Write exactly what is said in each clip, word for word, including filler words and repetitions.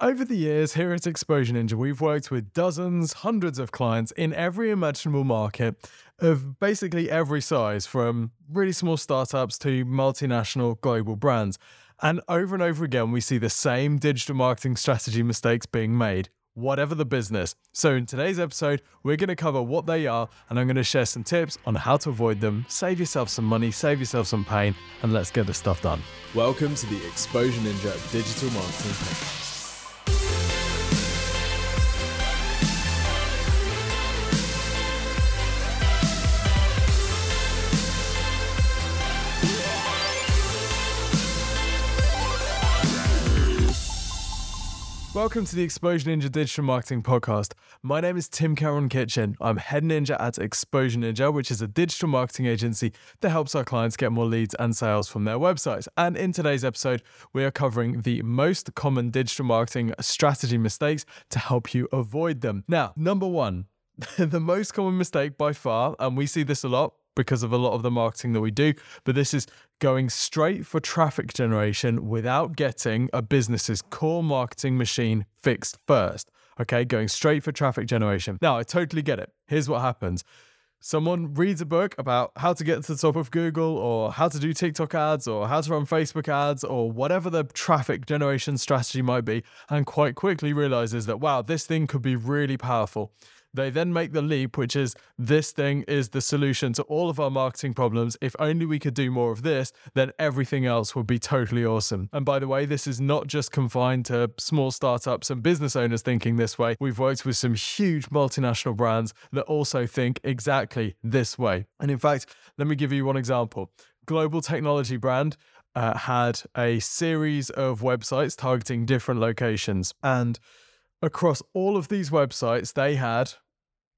Over the years here at Exposure Ninja, we've worked with dozens, hundreds of clients in every imaginable market of basically every size, from really small startups to multinational global brands. And over and over again, we see the same digital marketing strategy mistakes being made, whatever the business. So in today's episode, we're going to cover what they are, and I'm going to share some tips on how to avoid them, save yourself some money, save yourself some pain, and let's get this stuff done. Welcome to the Exposure Ninja Digital Marketing Podcast. Welcome to the Exposure Ninja Digital Marketing Podcast. My name is Tim Caron-Kitchen. I'm head ninja at Exposure Ninja, which is a digital marketing agency that helps our clients get more leads and sales from their websites. And in today's episode, we are covering the most common digital marketing strategy mistakes to help you avoid them. Now, number one, the most common mistake by far, and we see this a lot because of a lot of the marketing that we do, but this is going straight for traffic generation without getting a business's core marketing machine fixed first. Okay, going straight for traffic generation. Now, I totally get it. Here's what happens. Someone reads a book about how to get to the top of Google, or how to do TikTok ads, or how to run Facebook ads, or whatever the traffic generation strategy might be, and quite quickly realizes that, wow, this thing could be really powerful. They then make the leap, which is this thing is the solution to all of our marketing problems. If only we could do more of this, then everything else would be totally awesome. And by the way, this is not just confined to small startups and business owners thinking this way. We've worked with some huge multinational brands that also think exactly this way. And in fact, let me give you one example. Global technology brand uh, had a series of websites targeting different locations, and across all of these websites, they had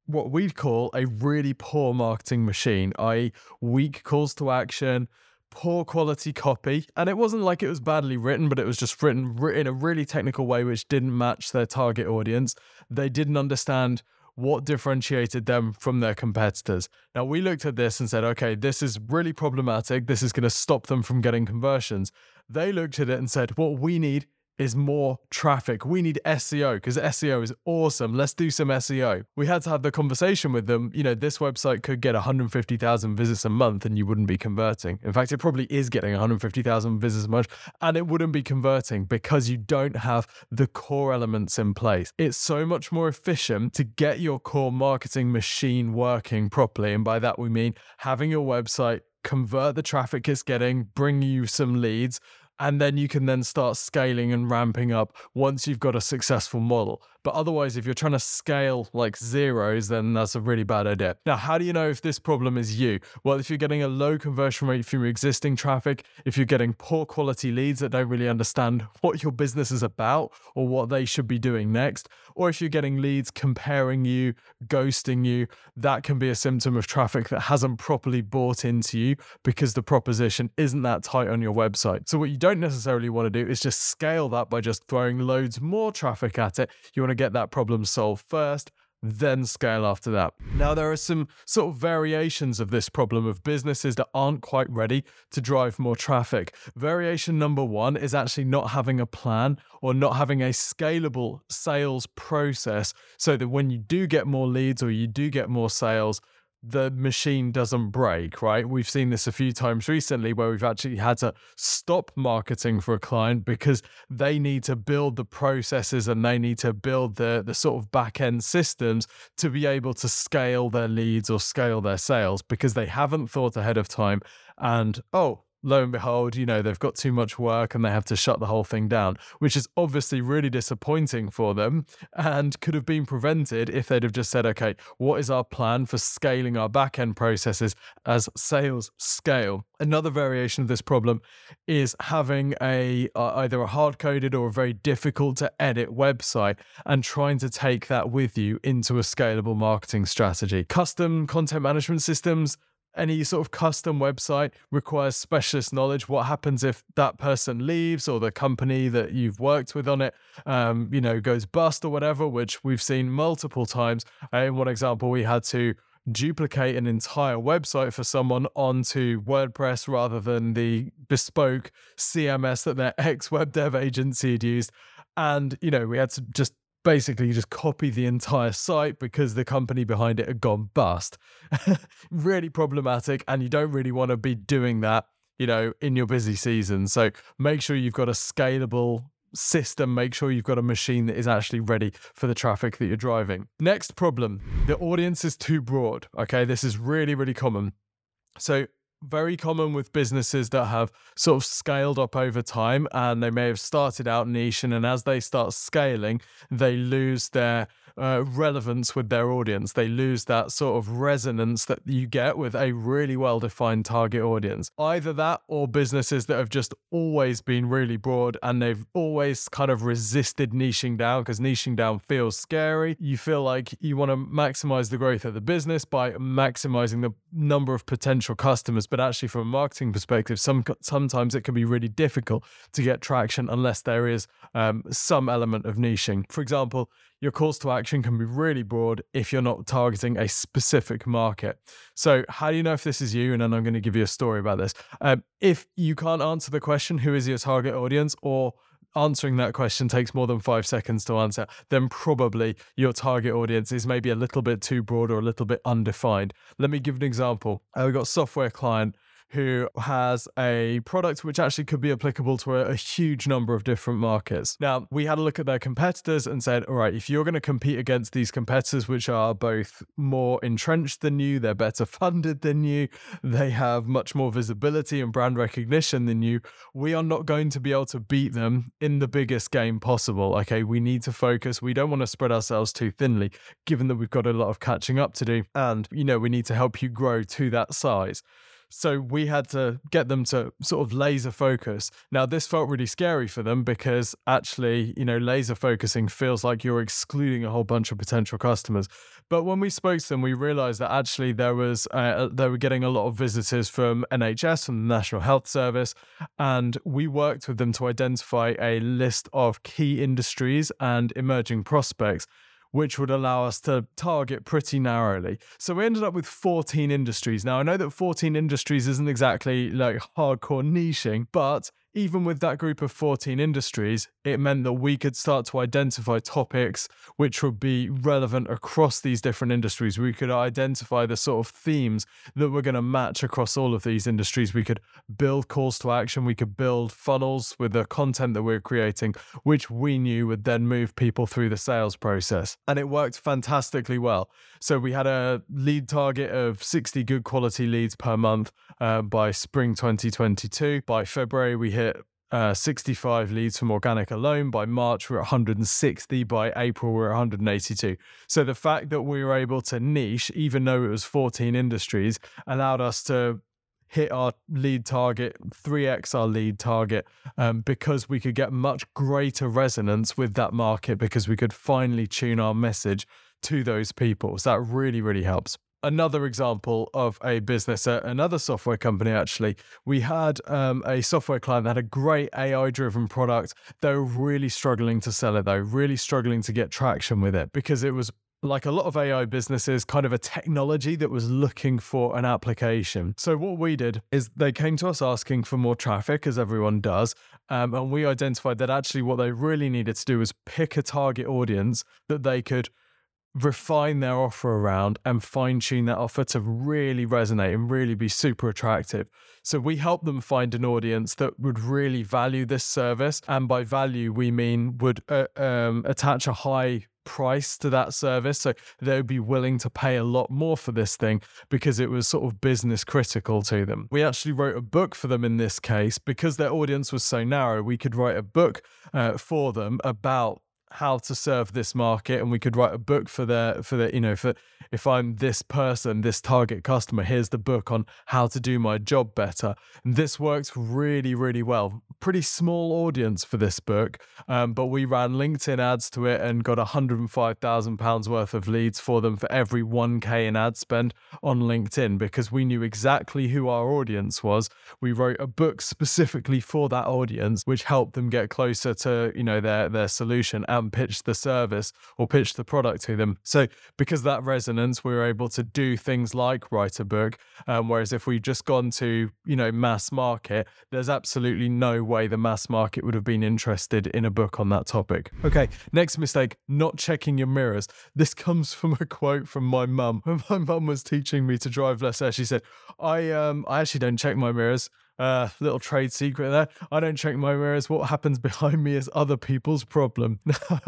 what we'd call a really poor marketing machine, that is weak calls to action, poor quality copy. And it wasn't like it was badly written, but it was just written in a really technical way which didn't match their target audience. They didn't understand what differentiated them from their competitors. Now, we looked at this and said, okay, this is really problematic. This is going to stop them from getting conversions. They looked at it and said, what we need is more traffic. We need S E O, because S E O is awesome. Let's do some S E O. We had to have the conversation with them. You know, this website could get one hundred fifty thousand visits a month and you wouldn't be converting. In fact, it probably is getting one hundred fifty thousand visits a month and it wouldn't be converting because you don't have the core elements in place. It's so much more efficient to get your core marketing machine working properly. And by that, we mean having your website convert the traffic it's getting, bring you some leads, and then you can then start scaling and ramping up once you've got a successful model. But otherwise, if you're trying to scale like zeros, then that's a really bad idea. Now, how do you know if this problem is you? Well, if you're getting a low conversion rate from your existing traffic, if you're getting poor quality leads that don't really understand what your business is about or what they should be doing next, or if you're getting leads comparing you, ghosting you, that can be a symptom of traffic that hasn't properly bought into you because the proposition isn't that tight on your website. So what you don't Don't necessarily want to do is just scale that by just throwing loads more traffic at it. You want to get that problem solved first, then scale after that. Now, there are some sort of variations of this problem of businesses that aren't quite ready to drive more traffic. Variation number one is actually not having a plan or not having a scalable sales process, so that when you do get more leads or you do get more sales, the machine doesn't break, right? We've seen this a few times recently where we've actually had to stop marketing for a client because they need to build the processes and they need to build the, the sort of back-end systems to be able to scale their leads or scale their sales because they haven't thought ahead of time. And, oh, lo and behold, you know, they've got too much work and they have to shut the whole thing down, which is obviously really disappointing for them and could have been prevented if they'd have just said, okay, what is our plan for scaling our back-end processes as sales scale? Another variation of this problem is having a uh, either a hard-coded or a very difficult to edit website and trying to take that with you into a scalable marketing strategy. Custom content management systems, any sort of custom website requires specialist knowledge. What happens if that person leaves or the company that you've worked with on it, um, you know, goes bust or whatever, which we've seen multiple times. In one example, we had to duplicate an entire website for someone onto WordPress rather than the bespoke C M S that their ex-web dev agency had used. And, you know, we had to just basically just copy the entire site because the company behind it had gone bust. Really problematic. And you don't really want to be doing that, you know, in your busy season. So make sure you've got a scalable system. Make sure you've got a machine that is actually ready for the traffic that you're driving. Next problem, the audience is too broad. Okay, this is really, really common. So very common with businesses that have sort of scaled up over time, and they may have started out niche, and, and as they start scaling, they lose their uh, relevance with their audience. They lose that sort of resonance that you get with a really well-defined target audience. Either that or businesses that have just always been really broad and they've always kind of resisted niching down because niching down feels scary. You feel like you want to maximize the growth of the business by maximizing the number of potential customers. But actually, from a marketing perspective, some sometimes it can be really difficult to get traction unless there is um, some element of niching. For example, your calls to action can be really broad if you're not targeting a specific market. So how do you know if this is you? And then I'm going to give you a story about this. Um, if you can't answer the question, who is your target audience, or answering that question takes more than five seconds to answer, then probably your target audience is maybe a little bit too broad or a little bit undefined. Let me give an example. Uh, we've got a software client who has a product which actually could be applicable to a, a huge number of different markets. Now, we had a look at their competitors and said, all right, if you're going to compete against these competitors, which are both more entrenched than you, they're better funded than you, they have much more visibility and brand recognition than you, we are not going to be able to beat them in the biggest game possible. Okay, we need to focus. We don't want to spread ourselves too thinly, given that we've got a lot of catching up to do. And, you know, we need to help you grow to that size. So we had to get them to sort of laser focus. Now, this felt really scary for them because actually, you know, laser focusing feels like you're excluding a whole bunch of potential customers. But when we spoke to them, we realized that actually there was, uh, they were getting a lot of visitors from N H S, from the National Health Service. And we worked with them to identify a list of key industries and emerging prospects, which would allow us to target pretty narrowly. So we ended up with fourteen industries. Now, I know that fourteen industries isn't exactly like hardcore niching, but even with that group of fourteen industries, it meant that we could start to identify topics which would be relevant across these different industries. We could identify the sort of themes that were going to match across all of these industries. We could build calls to action. We could build funnels with the content that we were creating, which we knew would then move people through the sales process. And it worked fantastically well. So we had a lead target of sixty good quality leads per month uh, by spring twenty twenty-two. By February, we hit hit uh, sixty-five leads from organic alone. By March, we're at one hundred sixty. By April, we're at one hundred eighty-two. So the fact that we were able to niche, even though it was fourteen industries, allowed us to hit our lead target, three x our lead target, um, because we could get much greater resonance with that market because we could finally tune our message to those people. So that really, really helps. Another example of a business, another software company actually, we had um, a software client that had a great A I-driven product. They were really struggling to sell it though, really struggling to get traction with it because it was, like a lot of A I businesses, kind of a technology that was looking for an application. So what we did is they came to us asking for more traffic, as everyone does, um, and we identified that actually what they really needed to do was pick a target audience that they could refine their offer around and fine-tune that offer to really resonate and really be super attractive. So we helped them find an audience that would really value this service, and by value we mean would uh, um, attach a high price to that service, so they'd be willing to pay a lot more for this thing because it was sort of business critical to them. We actually wrote a book for them in this case because their audience was so narrow. We could write a book uh, for them about how to serve this market, and we could write a book for their for the you know for if I'm this person, this target customer, here's the book on how to do my job better. And this worked really, really well. Pretty small audience for this book, um, but we ran LinkedIn ads to it and got one hundred five thousand pounds worth of leads for them for every one K in ad spend on LinkedIn because we knew exactly who our audience was. We wrote a book specifically for that audience, which helped them get closer to you know their their solution. And can pitch the service or pitch the product to them. So because of that resonance, we were able to do things like write a book. Um, whereas if we'd just gone to, you know, mass market, there's absolutely no way the mass market would have been interested in a book on that topic. Okay, next mistake, not checking your mirrors. This comes from a quote from my mum. When my mum was teaching me to drive lesser, she said, I, um, I actually don't check my mirrors. Uh, little trade secret there. I don't check my mirrors. What happens behind me is other people's problem.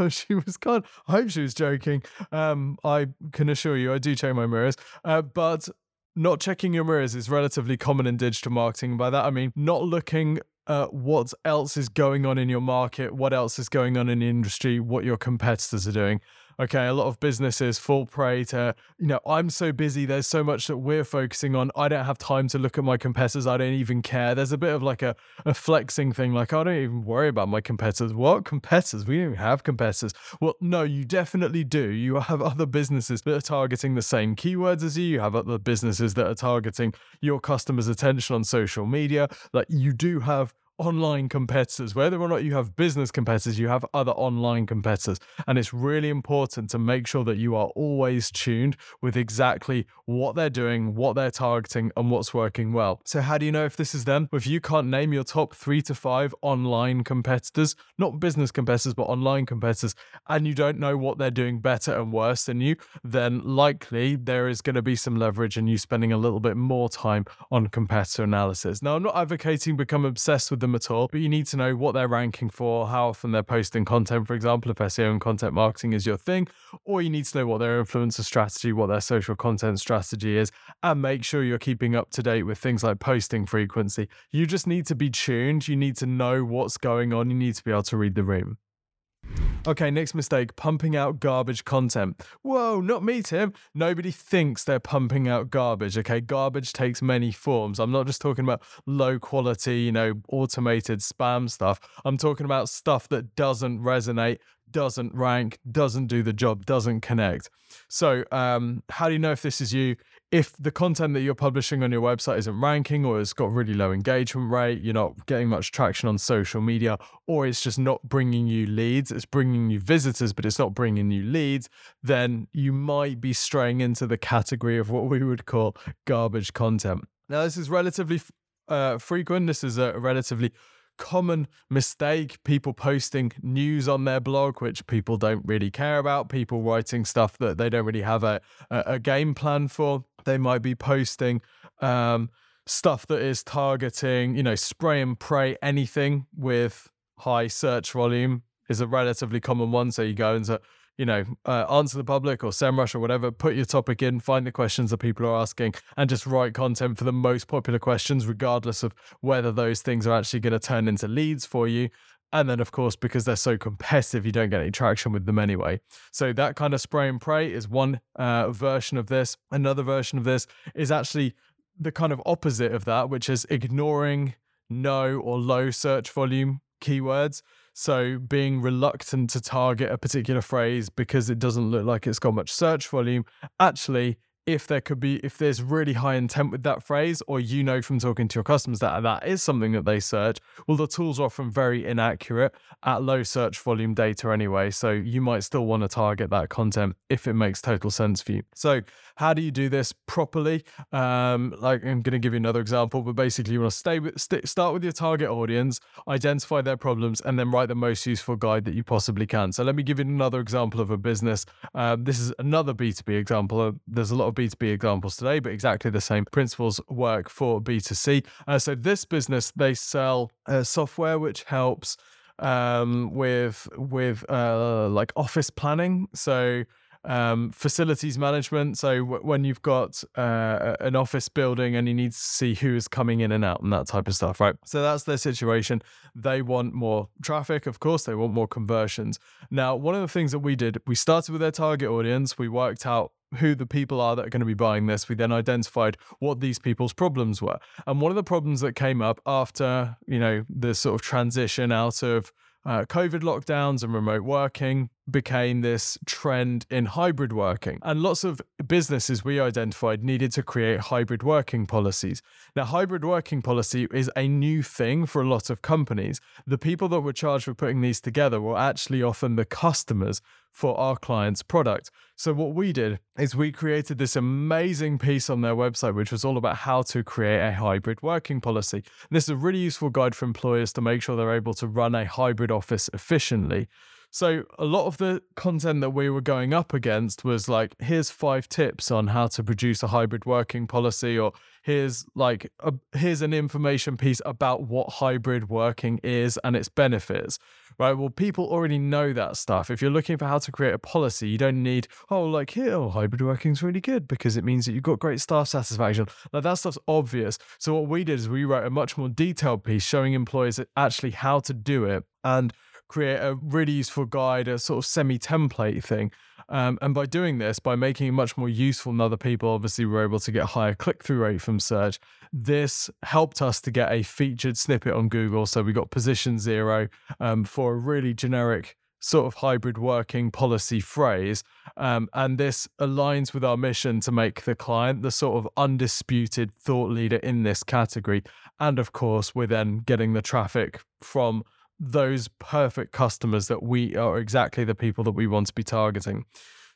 She was kind of, I hope she was joking. Um, I can assure you I do check my mirrors. Uh, but not checking your mirrors is relatively common in digital marketing. By that, I mean not looking Uh, what else is going on in your market, what else is going on in the industry, what your competitors are doing. Okay, a lot of businesses fall prey to, you know, I'm so busy, there's so much that we're focusing on, I don't have time to look at my competitors, I don't even care. There's a bit of like a, a flexing thing, like, I don't even worry about my competitors. What competitors? We don't even have competitors. Well, no, you definitely do. You have other businesses that are targeting the same keywords as you, you have other businesses that are targeting your customers' attention on social media. Like, you do have online competitors. Whether or not you have business competitors, you have other online competitors, and it's really important to make sure that you are always tuned with exactly what they're doing, what they're targeting, and what's working well. So how do you know if this is them? If you can't name your top three to five online competitors, not business competitors but online competitors, and you don't know what they're doing better and worse than you, then likely there is going to be some leverage in you spending a little bit more time on competitor analysis. Now, I'm not advocating become obsessed with them at all, but you need to know what they're ranking for, how often they're posting content, for example, if S E O and content marketing is your thing, or you need to know what their influencer strategy, what their social content strategy is, and make sure you're keeping up to date with things like posting frequency. You just need to be tuned. You need to know what's going on. You need to be able to read the room. Okay, next mistake, pumping out garbage content. Whoa, not me, Tim. Nobody thinks they're pumping out garbage, okay? Garbage takes many forms. I'm not just talking about low quality, you know, automated spam stuff. I'm talking about stuff that doesn't resonate, doesn't rank, doesn't do the job, doesn't connect. So um, how do you know if this is you? If the content that you're publishing on your website isn't ranking, or it's got really low engagement rate, you're not getting much traction on social media, or it's just not bringing you leads, it's bringing you visitors, but it's not bringing you leads, then you might be straying into the category of what we would call garbage content. Now, this is relatively uh, frequent. This is a relatively common mistake. People posting news on their blog, which people don't really care about, people writing stuff that they don't really have a, a, a game plan for. They might be posting um, stuff that is targeting, you know, spray and pray, anything with high search volume is a relatively common one. So you go into, you know, uh, Answer the Public or SEMrush or whatever, put your topic in, find the questions that people are asking, and just write content for the most popular questions, regardless of whether those things are actually going to turn into leads for you. And then, of course, because they're so competitive, you don't get any traction with them anyway. So that kind of spray and pray is one uh, version of this. Another version of this is actually the kind of opposite of that, which is ignoring no or low search volume keywords. So being reluctant to target a particular phrase because it doesn't look like it's got much search volume. Actually, if there could be, if there's really high intent with that phrase, or you know from talking to your customers that that is something that they search, well, the tools are often very inaccurate at low search volume data anyway. So you might still want to target that content if it makes total sense for you. So how do you do this properly? Um, like I'm going to give you another example, but basically you want to stay with, st- start with your target audience, identify their problems, and then write the most useful guide that you possibly can. So let me give you another example of a business. Uh, this is another B two B example. There's a lot of B two B examples today, but exactly the same principles work for B two C. Uh, so this business, they sell uh, software which helps um, with with uh, like office planning. So um, facilities management. So w- when you've got uh, an office building and you need to see who is coming in and out and that type of stuff, right? So that's their situation. They want more traffic. Of course, they want more conversions. Now, one of the things that we did, we started with their target audience. We worked out who the people are that are going to be buying this. We then identified what these people's problems were. And one of the problems that came up after, you know, the sort of transition out of uh, COVID lockdowns and remote working became this trend in hybrid working. And lots of businesses we identified needed to create hybrid working policies. Now, hybrid working policy is a new thing for a lot of companies. The people that were charged with putting these together were actually often the customers for our clients' product. So what we did is we created this amazing piece on their website, which was all about how to create a hybrid working policy. And this is a really useful guide for employers to make sure they're able to run a hybrid office efficiently. So a lot of the content that we were going up against was like, here's five tips on how to produce a hybrid working policy, or here's like a, here's an information piece about what hybrid working is and its benefits, right? Well, people already know that stuff. If you're looking for how to create a policy, you don't need, oh, like here, oh, hybrid working's really good because it means that you've got great staff satisfaction. Like that stuff's obvious. So what we did is we wrote a much more detailed piece showing employers actually how to do it and create a really useful guide, a sort of semi-template thing. Um, and by doing this, by making it much more useful than other people, obviously we were able to get a higher click-through rate from search. This helped us to get a featured snippet on Google. So we got position zero um, for a really generic sort of hybrid working policy phrase. Um, and this aligns with our mission to make the client the sort of undisputed thought leader in this category. And of course, we're then getting the traffic from those perfect customers that we are exactly the people that we want to be targeting.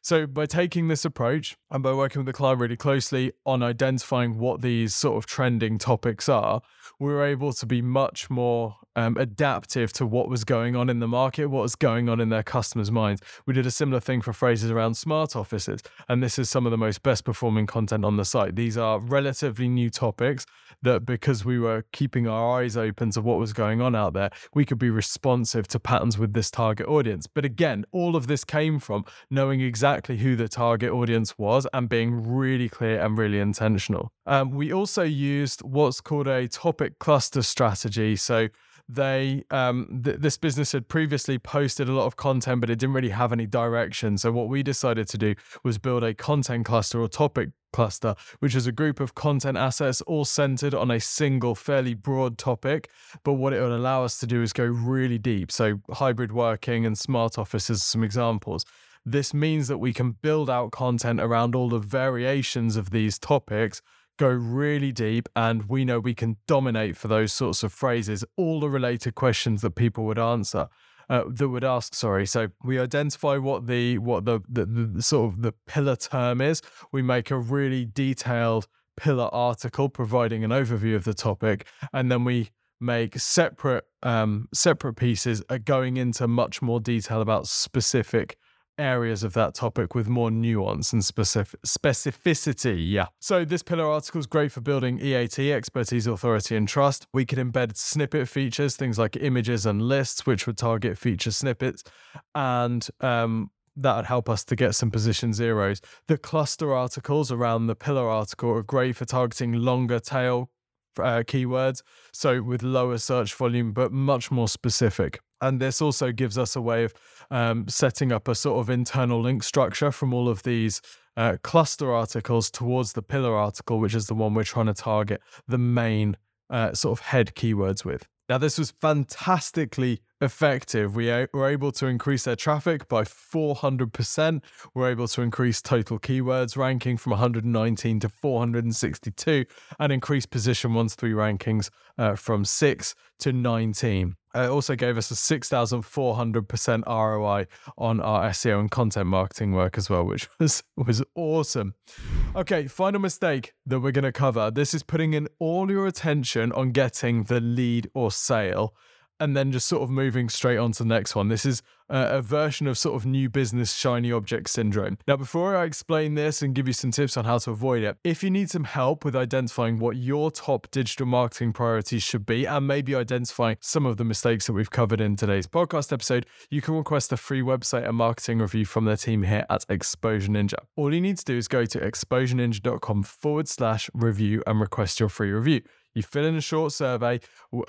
So by taking this approach and by working with the client really closely on identifying what these sort of trending topics are, we were able to be much more um, adaptive to what was going on in the market, what was going on in their customers' minds. We did a similar thing for phrases around smart offices, and this is some of the most best performing content on the site. These are relatively new topics that, because we were keeping our eyes open to what was going on out there, we could be responsive to patterns with this target audience. But again, all of this came from knowing exactly Exactly who the target audience was and being really clear and really intentional. Um, we also used what's called a topic cluster strategy. So they um, th- this business had previously posted a lot of content, but it didn't really have any direction. So what we decided to do was build a content cluster or topic cluster, which is a group of content assets all centered on a single fairly broad topic. But what it would allow us to do is go really deep. So hybrid working and smart offices are some examples. This means that we can build out content around all the variations of these topics, go really deep, and we know we can dominate for those sorts of phrases, all the related questions that people would answer, uh, that would ask, sorry. So we identify what the what the, the, the sort of the pillar term is. We make a really detailed pillar article providing an overview of the topic, and then we make separate um, separate pieces going into much more detail about specific areas of that topic with more nuance and specific specificity. Yeah. So this pillar article is great for building E A T, expertise, authority, and trust. We could embed snippet features, things like images and lists, which would target feature snippets. And um, that would help us to get some position zeros. The cluster articles around the pillar article are great for targeting longer tail uh, keywords. So with lower search volume, but much more specific. And this also gives us a way of um, setting up a sort of internal link structure from all of these uh, cluster articles towards the pillar article, which is the one we're trying to target the main uh, sort of head keywords with. Now, this was fantastically effective. We were able to increase their traffic by four hundred percent. We were able to increase total keywords ranking from one hundred nineteen to four hundred sixty-two and increase position one to three rankings uh, from six to nineteen. It also gave us a six thousand four hundred percent R O I on our S E O and content marketing work as well, which was, was awesome. Okay, final mistake that we're going to cover. This is putting in all your attention on getting the lead or sale and then just sort of moving straight on to the next one. This is a version of sort of new business shiny object syndrome. Now, before I explain this and give you some tips on how to avoid it, if you need some help with identifying what your top digital marketing priorities should be, and maybe identifying some of the mistakes that we've covered in today's podcast episode, you can request a free website and marketing review from their team here at Exposure Ninja. All you need to do is go to exposure ninja dot com forward slash review and request your free review. You fill in a short survey,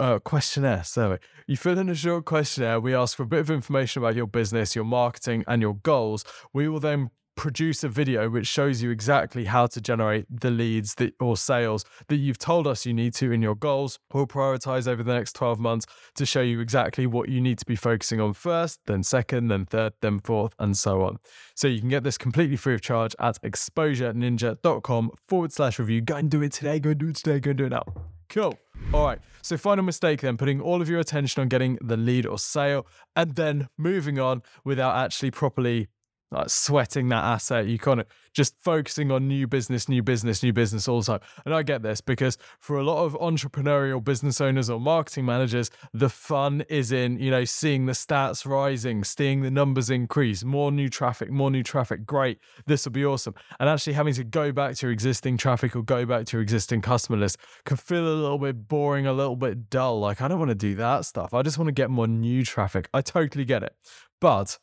uh, questionnaire, survey. You fill in a short questionnaire. We ask for a bit of information about your business, your marketing, and your goals. We will then produce a video which shows you exactly how to generate the leads that, or sales that you've told us you need to in your goals. We'll prioritize over the next twelve months to show you exactly what you need to be focusing on first, then second, then third, then fourth, and so on. So you can get this completely free of charge at exposure ninja dot com forward slash review. Go and do it today. Go and do it today. Go and do it now. Cool. All right. So final mistake then, putting all of your attention on getting the lead or sale and then moving on without actually properly like sweating that asset. You kind of just focusing on new business, new business, new business also. And I get this because for a lot of entrepreneurial business owners or marketing managers, the fun is in, you know, seeing the stats rising, seeing the numbers increase, more new traffic, more new traffic. Great. This will be awesome. And actually having to go back to your existing traffic or go back to your existing customer list can feel a little bit boring, a little bit dull. Like, I don't want to do that stuff. I just want to get more new traffic. I totally get it. But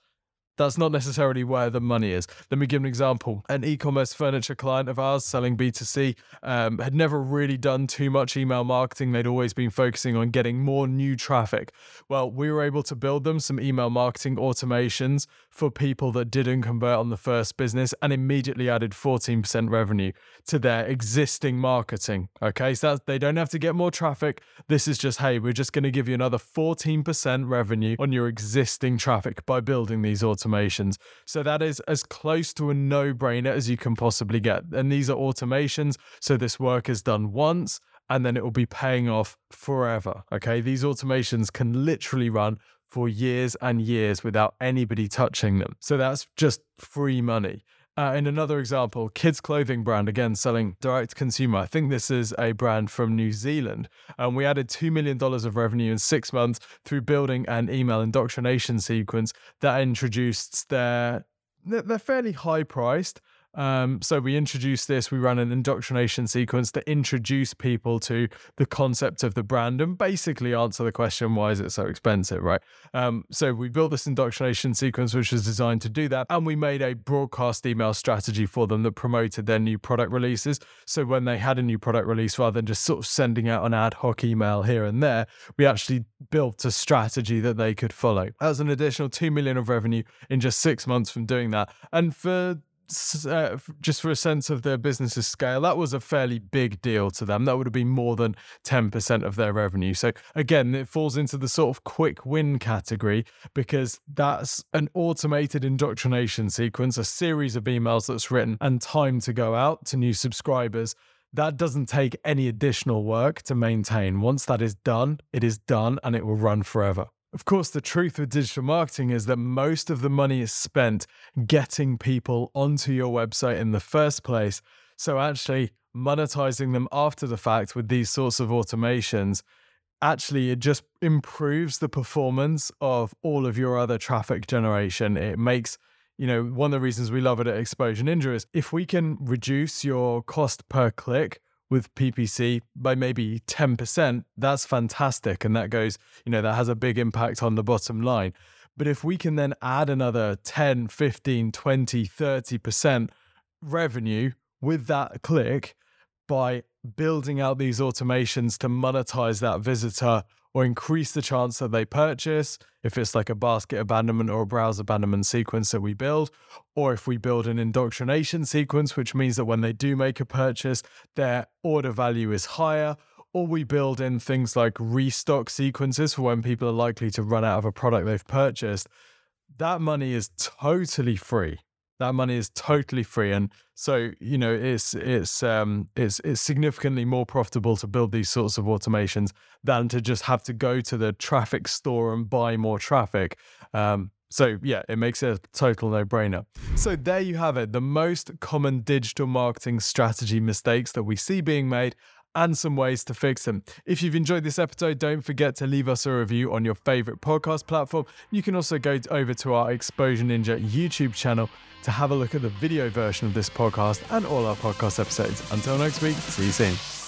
that's not necessarily where the money is. Let me give an example. An e-commerce furniture client of ours selling B two C um, had never really done too much email marketing. They'd always been focusing on getting more new traffic. Well, we were able to build them some email marketing automations for people that didn't convert on the first business and immediately added fourteen percent revenue to their existing marketing. Okay, so that's, they don't have to get more traffic. This is just, hey, we're just going to give you another fourteen percent revenue on your existing traffic by building these automations. automations. So that is as close to a no-brainer as you can possibly get. And these are automations. So this work is done once and then it will be paying off forever. Okay. These automations can literally run for years and years without anybody touching them. So that's just free money. Uh, in another example, kids clothing brand, again, selling direct to consumer. I think this is a brand from New Zealand. And um, we added two million dollars of revenue in six months through building an email indoctrination sequence that introduced their, they're fairly high priced. Um, so we introduced this, we ran an indoctrination sequence to introduce people to the concept of the brand and basically answer the question, why is it so expensive, right? Um, so we built this indoctrination sequence, which was designed to do that. And we made a broadcast email strategy for them that promoted their new product releases. So when they had a new product release, rather than just sort of sending out an ad hoc email here and there, we actually built a strategy that they could follow. That was an additional two million dollars of revenue in just six months from doing that. And for Uh, just for a sense of their business's scale, that was a fairly big deal to them. That would have been more than ten percent of their revenue. So again, it falls into the sort of quick win category because that's an automated indoctrination sequence, a series of emails that's written and timed to go out to new subscribers. That doesn't take any additional work to maintain. Once that is done, it is done and it will run forever. Of course, the truth with digital marketing is that most of the money is spent getting people onto your website in the first place. So actually monetizing them after the fact with these sorts of automations, actually it just improves the performance of all of your other traffic generation. It makes, you know, one of the reasons we love it at Exposure Ninja is if we can reduce your cost per click with P P C by maybe ten percent, that's fantastic. And that goes, you know, that has a big impact on the bottom line. But if we can then add another ten, fifteen, twenty, thirty percent revenue with that click by building out these automations to monetize that visitor or increase the chance that they purchase, if it's like a basket abandonment or a browse abandonment sequence that we build, or if we build an indoctrination sequence, which means that when they do make a purchase, their order value is higher, or we build in things like restock sequences for when people are likely to run out of a product they've purchased, that money is totally free. That money is totally free. And so, you know, it's it's um it's it's significantly more profitable to build these sorts of automations than to just have to go to the traffic store and buy more traffic. Um, so yeah, it makes it a total no-brainer. So there you have it, the most common digital marketing strategy mistakes that we see being made and some ways to fix them. If you've enjoyed this episode, don't forget to leave us a review on your favorite podcast platform. You can also go over to our Exposure Ninja YouTube channel to have a look at the video version of this podcast and all our podcast episodes. Until next week, see you soon.